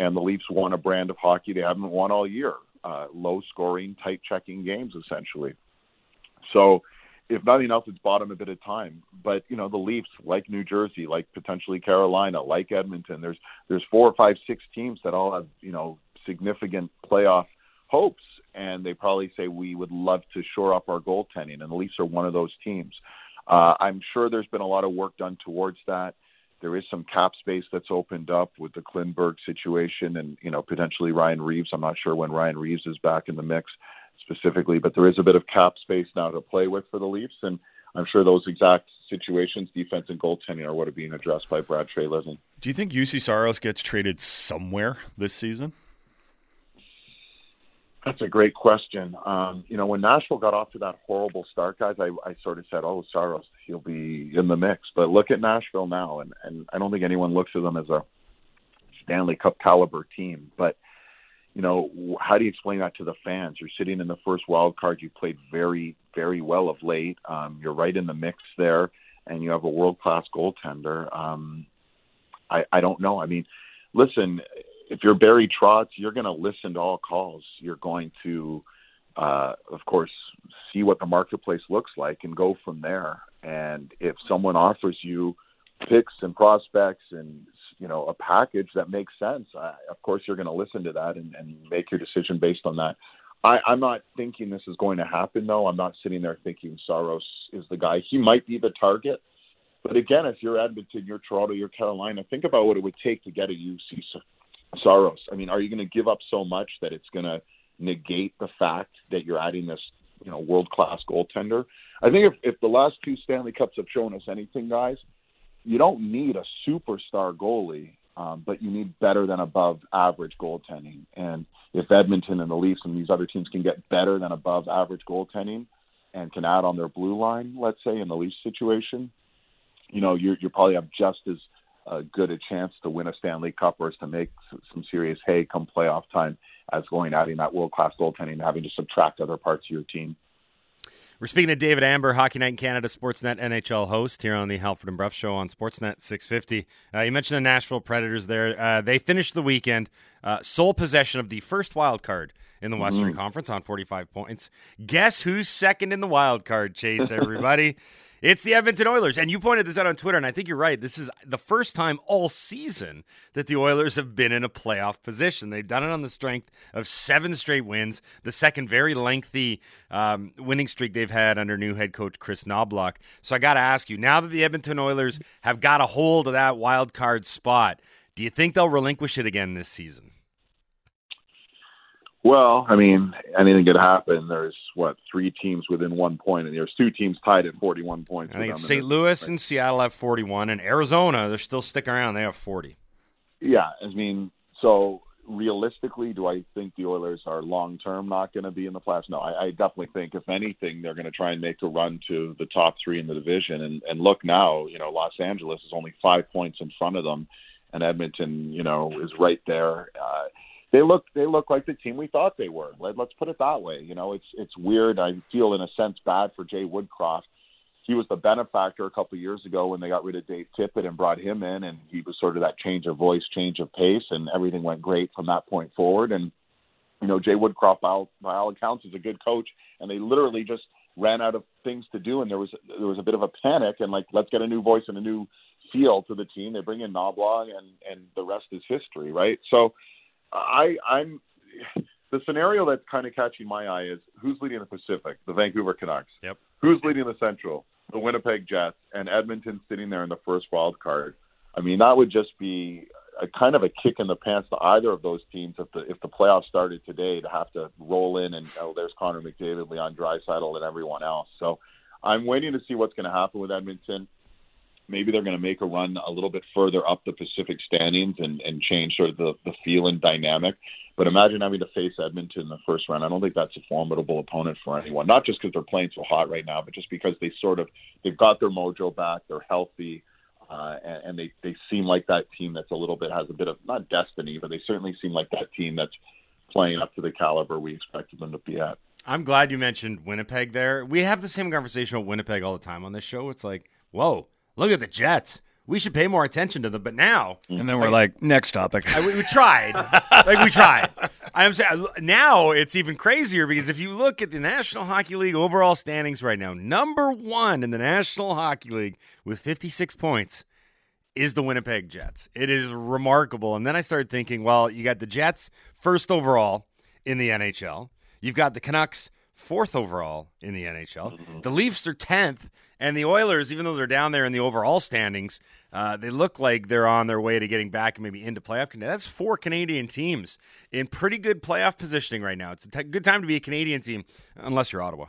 And the Leafs won a brand of hockey they haven't won all year. Uh, low-scoring, tight-checking games, essentially. So, if nothing else, it's bought him a bit of time. But, you know, the Leafs, like New Jersey, like potentially Carolina, like Edmonton, there's there's four or five, six teams that all have, you know, significant playoff hopes. And they probably say, we would love to shore up our goaltending. And the Leafs are one of those teams. Uh, I'm sure there's been a lot of work done towards that. There is some cap space that's opened up with the Klingberg situation and, you know, potentially Ryan Reeves. I'm not sure when Ryan Reeves is back in the mix specifically, but there is a bit of cap space now to play with for the Leafs. And I'm sure those exact situations, defense and goaltending, are what are being addressed by Brad Treliving. Do you think U C Saros gets traded somewhere this season? That's a great question. Um, you know, when Nashville got off to that horrible start, guys, I, I sort of said, oh, Saros, he'll be in the mix. But look at Nashville now, and, and I don't think anyone looks at them as a Stanley Cup caliber team. But, you know, how do you explain that to the fans? You're sitting in the first wild card. You played very, very well of late. Um, you're right in the mix there, and you have a world-class goaltender. Um, I, I don't know. I mean, listen – if you're Barry Trotz, you're going to listen to all calls. You're going to, uh, of course, see what the marketplace looks like and go from there. And if someone offers you picks and prospects and, you know, a package that makes sense, I, of course, you're going to listen to that and, and make your decision based on that. I, I'm not thinking this is going to happen, though. I'm not sitting there thinking Saros is the guy. He might be the target. But again, if you're Edmonton, you're Toronto, you're Carolina, think about what it would take to get a U C Saros. I mean, are you going to give up so much that it's going to negate the fact that you're adding this, you know, world-class goaltender? I think if, if the last two Stanley Cups have shown us anything, guys, you don't need a superstar goalie, um, but you need better than above average goaltending. And if Edmonton and the Leafs and these other teams can get better than above average goaltending and can add on their blue line, let's say, in the Leafs situation, you know, you you probably have just as uh, good a chance to win a Stanley Cup or to make some serious hay come playoff time as going out in that world-class goaltending and having to subtract other parts of your team. We're speaking to David Amber, Hockey Night in Canada, Sportsnet N H L host here on the Halford and Brough Show on Sportsnet six fifty. Uh, you mentioned the Nashville Predators there. Uh, they finished the weekend uh, sole possession of the first wild card in the Western mm. Conference on forty-five points. Guess who's second in the wild card chase, everybody? It's the Edmonton Oilers, and you pointed this out on Twitter, and I think you're right. This is the first time all season that the Oilers have been in a playoff position. They've done it on the strength of seven straight wins, the second very lengthy um, winning streak they've had under new head coach Chris Knobloch. So I got to ask you, now that the Edmonton Oilers have got a hold of that wild card spot, do you think they'll relinquish it again this season? Well, I mean, anything could happen. There's, what, three teams within one point, and there's two teams tied at forty-one points. I think Saint Louis and Seattle have forty-one, and Arizona, they're still sticking around. They have forty. Yeah, I mean, so realistically, do I think the Oilers are long-term not going to be in the playoffs? No, I, I definitely think, if anything, they're going to try and make a run to the top three in the division. And, and look now, you know, Los Angeles is only five points in front of them, and Edmonton, you know, is right there. Uh They look they look like the team we thought they were. Let, let's put it that way. You know, it's it's weird. I feel, in a sense, bad for Jay Woodcroft. He was the benefactor a couple of years ago when they got rid of Dave Tippett and brought him in, and he was sort of that change of voice, change of pace, and everything went great from that point forward. And, you know, Jay Woodcroft, by all, by all accounts, is a good coach, and they literally just ran out of things to do, and there was there was a bit of a panic, and, like, let's get a new voice and a new feel to the team. They bring in Knobloch, and, and the rest is history, right? So, I, I'm the scenario that's kind of catching my eye is who's leading the Pacific? The Vancouver Canucks. Yep. Who's leading the Central? The Winnipeg Jets. And Edmonton sitting there in the first wild card. I mean, that would just be a kind of a kick in the pants to either of those teams if the if the playoffs started today, to have to roll in and, oh, there's Connor McDavid, Leon Draisaitl, and everyone else. So I'm waiting to see what's going to happen with Edmonton. Maybe they're going to make a run a little bit further up the Pacific standings and, and change sort of the, the feel and dynamic. But imagine having to face Edmonton in the first round. I don't think that's a formidable opponent for anyone, not just because they're playing so hot right now, but just because they sort of, they've got their mojo back, they're healthy, uh, and, and they, they seem like that team that's a little bit, has a bit of, not destiny, but they certainly seem like that team that's playing up to the caliber we expected them to be at. I'm glad you mentioned Winnipeg there. We have the same conversation with Winnipeg all the time on this show. It's like, whoa. Look at the Jets. We should pay more attention to them. But now, and then we're like, like next topic. I, we, we tried, like we tried. I'm saying now it's even crazier because if you look at the National Hockey League overall standings right now, number one in the National Hockey League with fifty-six points is the Winnipeg Jets. It is remarkable. And then I started thinking, well, you got the Jets first overall in the N H L. You've got the Canucks fourth overall in the N H L. The Leafs are tenth. And the Oilers, even though they're down there in the overall standings, uh, they look like they're on their way to getting back and maybe into playoff. That's four Canadian teams in pretty good playoff positioning right now. It's a t- good time to be a Canadian team, unless you're Ottawa.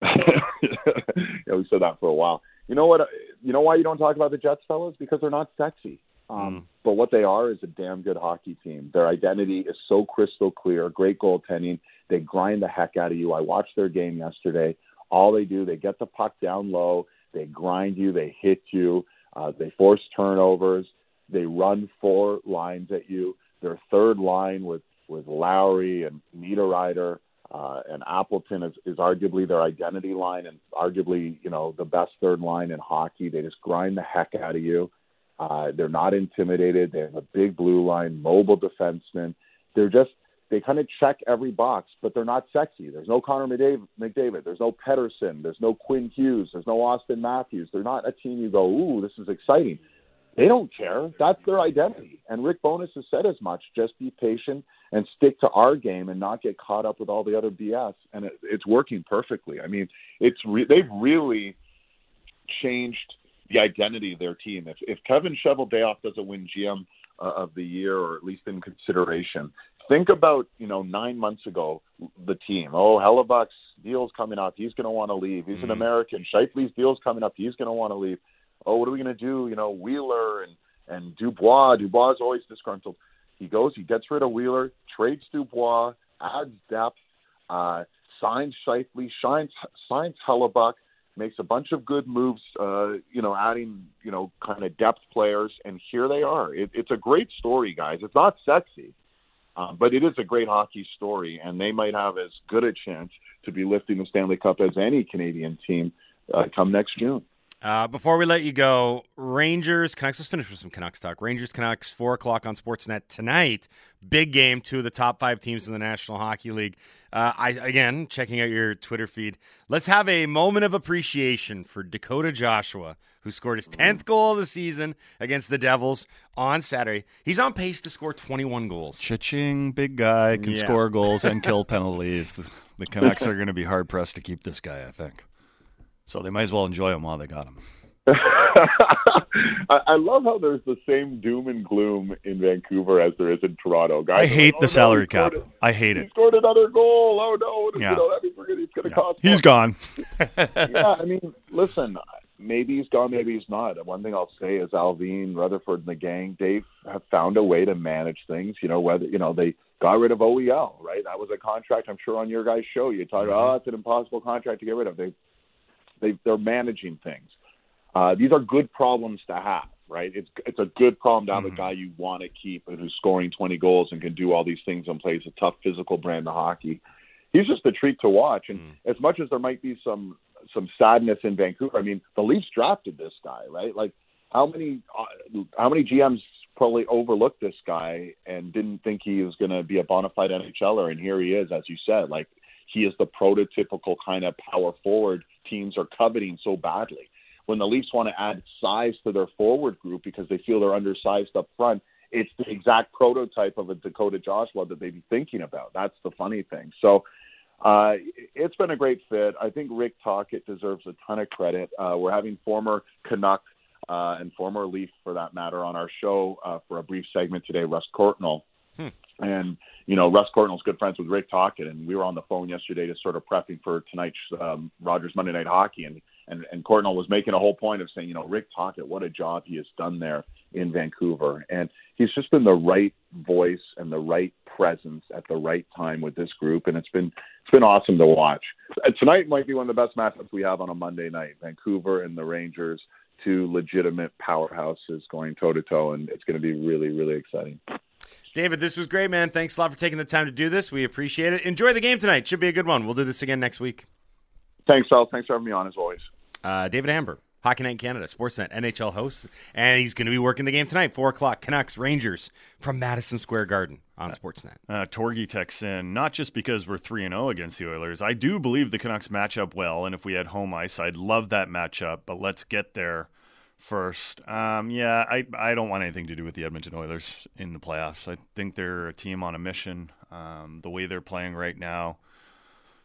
Yeah, we said that for a while. You know what? You know why you don't talk about the Jets, fellas? Because they're not sexy. Um, mm. But what they are is a damn good hockey team. Their identity is so crystal clear. Great goaltending. They grind the heck out of you. I watched their game yesterday. All they do, they get the puck down low, they grind you, they hit you, uh, they force turnovers, they run four lines at you. Their third line with, with Lowry and Niederreiter uh, and Appleton is, is arguably their identity line and arguably, you know, the best third line in hockey. They just grind the heck out of you. Uh, they're not intimidated. They have a big blue line, mobile defensemen. They're just They kind of check every box, but they're not sexy. There's no Connor McDavid. There's no Pettersson. There's no Quinn Hughes. There's no Austin Matthews. They're not a team you go, ooh, this is exciting. They don't care. That's their identity. And Rick Bowness has said as much. Just be patient and stick to our game and not get caught up with all the other B S. And it, it's working perfectly. I mean, it's re- they've really changed the identity of their team. If, if Kevin Cheveldayoff doesn't win G M uh, of the year, or at least in consideration, think about, you know, nine months ago, the team. Oh, Hellebuck's deal's coming up. He's going to want to leave. He's mm. an American. Scheifele's deal's coming up. He's going to want to leave. Oh, what are we going to do? You know, Wheeler and, and Dubois. Dubois is always disgruntled. He goes, he gets rid of Wheeler, trades Dubois, adds depth, uh, signs Scheifele, signs, signs Hellebuck, makes a bunch of good moves, uh, you know, adding, you know, kind of depth players. And here they are. It, it's a great story, guys. It's not sexy, um, but it is a great hockey story. And they might have as good a chance to be lifting the Stanley Cup as any Canadian team uh, come next June. Uh, before we let you go, Rangers, Canucks, let's finish with some Canucks talk. Rangers, Canucks, four o'clock on Sportsnet tonight. Big game, two of the top five teams in the National Hockey League. Uh, I again, checking out your Twitter feed, let's have a moment of appreciation for Dakota Joshua, who scored his tenth goal of the season against the Devils on Saturday. He's on pace to score twenty-one goals. Cha-ching, big guy, can yeah. score goals and kill penalties. The, the Canucks are going to be hard-pressed to keep this guy, I think. So they might as well enjoy him while they got him. I, I love how there's the same doom and gloom in Vancouver as there is in Toronto. Guys, I hate like, oh, the no, salary cap. It. I hate it. He scored another goal. Oh, no. Yeah. You know, that means we're gonna, it's going to yeah. cost He's money. Gone. Yeah, I mean, listen, maybe he's gone, maybe he's not. One thing I'll say is Alvin, Rutherford, and the gang, they have found a way to manage things. You know, whether you know they got rid of O E L, right? That was a contract, I'm sure, on your guys' show. You talk, mm-hmm. oh, it's an impossible contract to get rid of. They They, they're managing things. Uh, these are good problems to have, right? It's it's a good problem to have mm-hmm. a guy you want to keep and who's scoring twenty goals and can do all these things and plays a tough physical brand of hockey. He's just a treat to watch. And mm-hmm. as much as there might be some some sadness in Vancouver, I mean, the Leafs drafted this guy, right? Like how many uh, how many G Ms probably overlooked this guy and didn't think he was going to be a bona fide N H L er, and here he is, as you said, like. He is the prototypical kind of power forward teams are coveting so badly. When the Leafs want to add size to their forward group because they feel they're undersized up front, it's the exact prototype of a Dakota Joshua that they'd be thinking about. That's the funny thing. So uh, it's been a great fit. I think Rick Tocchet deserves a ton of credit. Uh, we're having former Canuck uh, and former Leaf, for that matter, on our show uh, for a brief segment today, Russ Cortnell. Hmm. And, you know, Russ Cortnell's good friends with Rick Tocchet, and we were on the phone yesterday to sort of prepping for tonight's um, Rogers Monday Night Hockey, and, and, and Cortnell was making a whole point of saying, you know, Rick Tocchet, what a job he has done there in Vancouver. And he's just been the right voice and the right presence at the right time with this group, and it's been it's been awesome to watch. Tonight might be one of the best matchups we have on a Monday night, Vancouver and the Rangers, two legitimate powerhouses going toe-to-toe, and it's going to be really, really exciting. David, this was great, man. Thanks a lot for taking the time to do this. We appreciate it. Enjoy the game tonight. Should be a good one. We'll do this again next week. Thanks, Al. Thanks for having me on, as always. Uh, David Amber, Hockey Night in Canada, Sportsnet, N H L host, and he's going to be working the game tonight, four o'clock, Canucks, Rangers, from Madison Square Garden on Sportsnet. Uh, Torgy texts in, not just because we're three and oh against the Oilers. I do believe the Canucks match up well, and if we had home ice, I'd love that matchup, but let's get there first. Um, yeah, I, I don't want anything to do with the Edmonton Oilers in the playoffs. I think they're a team on a mission. Um, the way they're playing right now,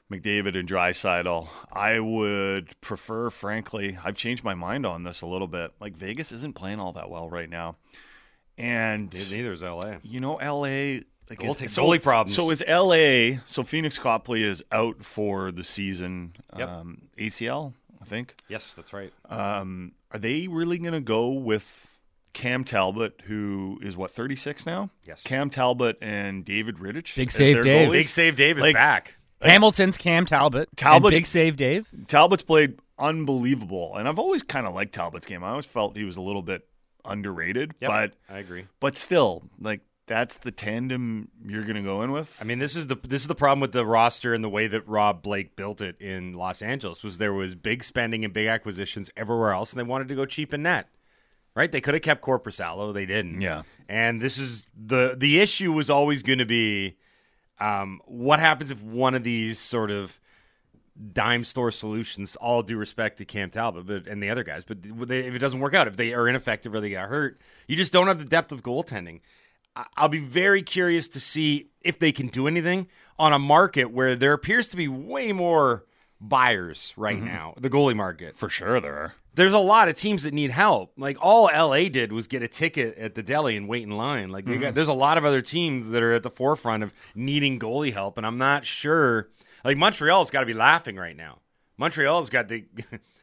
McDavid and Draisaitl, I would prefer, frankly, I've changed my mind on this a little bit. Like, Vegas isn't playing all that well right now. And neither is L A. You know, L A Like goalie so, problems. So is L A So Phoenix Copley is out for the season. Yep. Um, A C L, I think. Yes, that's right. Um, are they really going to go with Cam Talbot, who is, what, thirty-six now? Yes. Cam Talbot and David Rittich. Big Save Dave. Goalies? Big Save Dave is like, back. Like, Hamilton's Cam Talbot. Talbot's, Big Save Dave. Talbot's played unbelievable, and I've always kind of liked Talbot's game. I always felt he was a little bit underrated. Yep, but I agree. But still, like, that's the tandem you're going to go in with. I mean, this is the this is the problem with the roster and the way that Rob Blake built it in Los Angeles was there was big spending and big acquisitions everywhere else, and they wanted to go cheap in net, right? They could have kept Corpusalo, they didn't. Yeah, and this is the the issue was always going to be Um, what happens if one of these sort of dime store solutions, all due respect to Cam Talbot but, and the other guys, but they, if it doesn't work out, if they are ineffective or they got hurt, you just don't have the depth of goaltending. I'll be very curious to see if they can do anything on a market where there appears to be way more buyers right mm-hmm. now, the goalie market. For sure there are. There's a lot of teams that need help. Like, all L A did was get a ticket at the deli and wait in line. Like, they mm-hmm. got, there's a lot of other teams that are at the forefront of needing goalie help, and I'm not sure. Like, Montreal's got to be laughing right now. Montreal's got the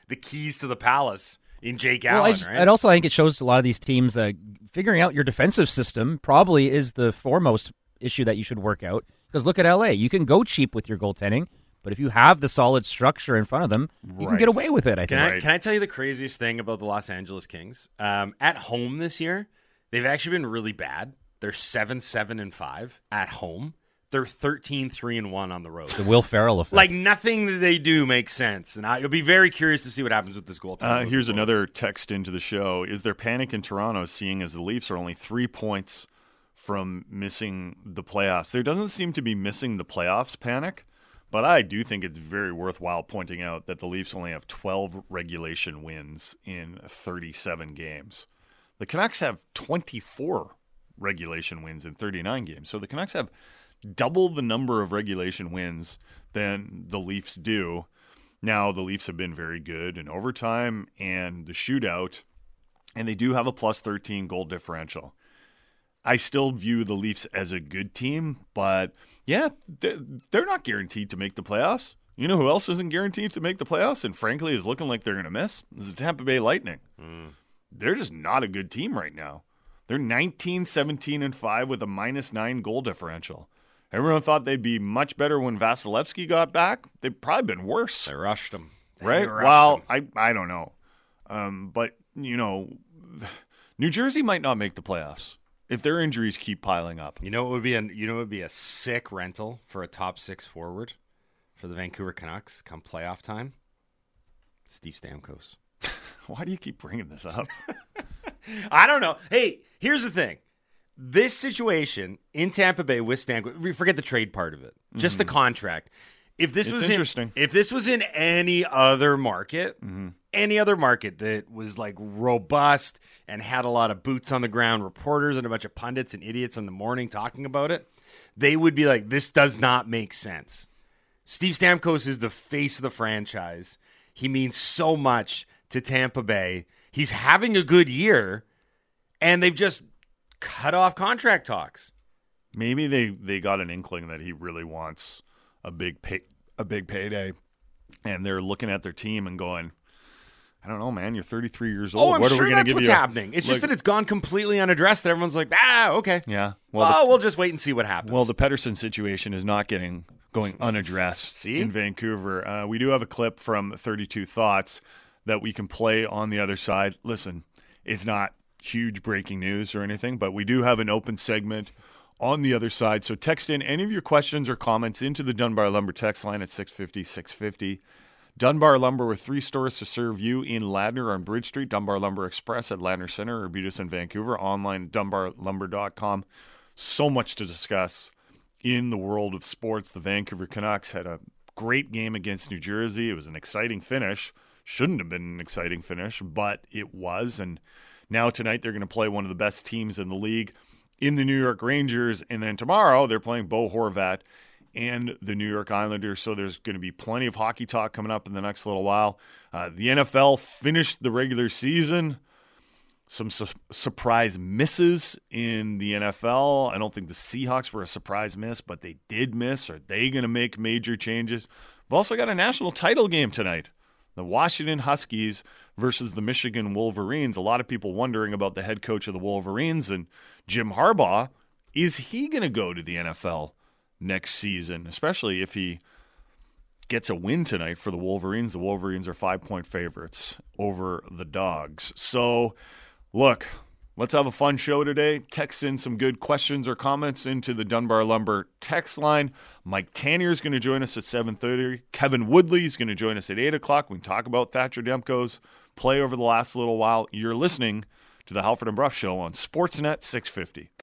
the keys to the palace in Jake well, Allen, I just, right? And also, I think it shows a lot of these teams that figuring out your defensive system probably is the foremost issue that you should work out. Because look at L A. You can go cheap with your goaltending. But if you have the solid structure in front of them, you right. can get away with it, I think. Can I, can I tell you the craziest thing about the Los Angeles Kings? Um, at home this year, they've actually been really bad. They're seven seven and five at home. They're thirteen three and one on the road. The Will Ferrell effect. Like, nothing that they do makes sense. And I'll be very curious to see what happens with this goaltender. Uh, here's goal. another text into the show. Is there panic in Toronto, seeing as the Leafs are only three points from missing the playoffs? There doesn't seem to be missing the playoffs panic. But I do think it's very worthwhile pointing out that the Leafs only have twelve regulation wins in thirty-seven games. The Canucks have twenty-four regulation wins in thirty-nine games. So the Canucks have double the number of regulation wins than the Leafs do. Now, the Leafs have been very good in overtime and the shootout, and they do have a plus thirteen goal differential. I still view the Leafs as a good team, but yeah, they're not guaranteed to make the playoffs. You know who else isn't guaranteed to make the playoffs and frankly is looking like they're going to miss? It's the Tampa Bay Lightning. Mm. They're just not a good team right now. They're nineteen, seventeen, and five with a minus nine goal differential. Everyone thought they'd be much better when Vasilevsky got back. They've probably been worse. They rushed him. Right? They rushed well, him. I, I don't know. Um, but, you know, New Jersey might not make the playoffs if their injuries keep piling up. You know what would be a you know it would be a sick rental for a top six forward for the Vancouver Canucks come playoff time? Steve Stamkos. Why do you keep bringing this up? I don't know. Hey, here's the thing. This situation in Tampa Bay with Stamkos, forget the trade part of it. Just mm-hmm. the contract. If this it's was interesting. In, if this was in any other market, mm-hmm. any other market that was like robust and had a lot of boots on the ground, reporters and a bunch of pundits and idiots in the morning talking about it, they would be like, this does not make sense. Steve Stamkos is the face of the franchise. He means so much to Tampa Bay. He's having a good year, and they've just cut off contract talks. Maybe they, they got an inkling that he really wants a big pay, a big payday, and they're looking at their team and going, I don't know, man, you're thirty-three years old. Oh, I'm what sure are we going to give what's you? Happening. It's like, just that it's gone completely unaddressed, that everyone's like, ah, okay. Yeah. Well, oh, the, we'll just wait and see what happens. Well, the Pettersson situation is not getting going unaddressed see? in Vancouver. Uh, we do have a clip from thirty-two Thoughts that we can play on the other side. Listen, it's not huge breaking news or anything, but we do have an open segment on the other side. So text in any of your questions or comments into the Dunbar Lumber text line at six fifty, six fifty. Dunbar Lumber with three stores to serve you in Ladner on Bridge Street, Dunbar Lumber Express at Ladner Center, or beat us in Vancouver, online at dunbar lumber dot com. So much to discuss in the world of sports. The Vancouver Canucks had a great game against New Jersey. It was an exciting finish. Shouldn't have been an exciting finish, but it was. And now tonight they're going to play one of the best teams in the league in the New York Rangers. And then tomorrow they're playing Bo Horvat and the New York Islanders. So there's going to be plenty of hockey talk coming up in the next little while. Uh, the N F L finished the regular season. Some su- surprise misses in the N F L. I don't think the Seahawks were a surprise miss, but they did miss. Are they going to make major changes? We've also got a national title game tonight. The Washington Huskies versus the Michigan Wolverines. A lot of people wondering about the head coach of the Wolverines and Jim Harbaugh. Is he going to go to the N F L next season, especially if he gets a win tonight for the Wolverines? The Wolverines are five-point favorites over the Dogs. So, look, let's have a fun show today. Text in some good questions or comments into the Dunbar Lumber text line. Mike Tannier is going to join us at seven thirty. Kevin Woodley is going to join us at eight o'clock. We can talk about Thatcher Demko's play over the last little while. You're listening to the Halford and Brough Show on Sportsnet six fifty.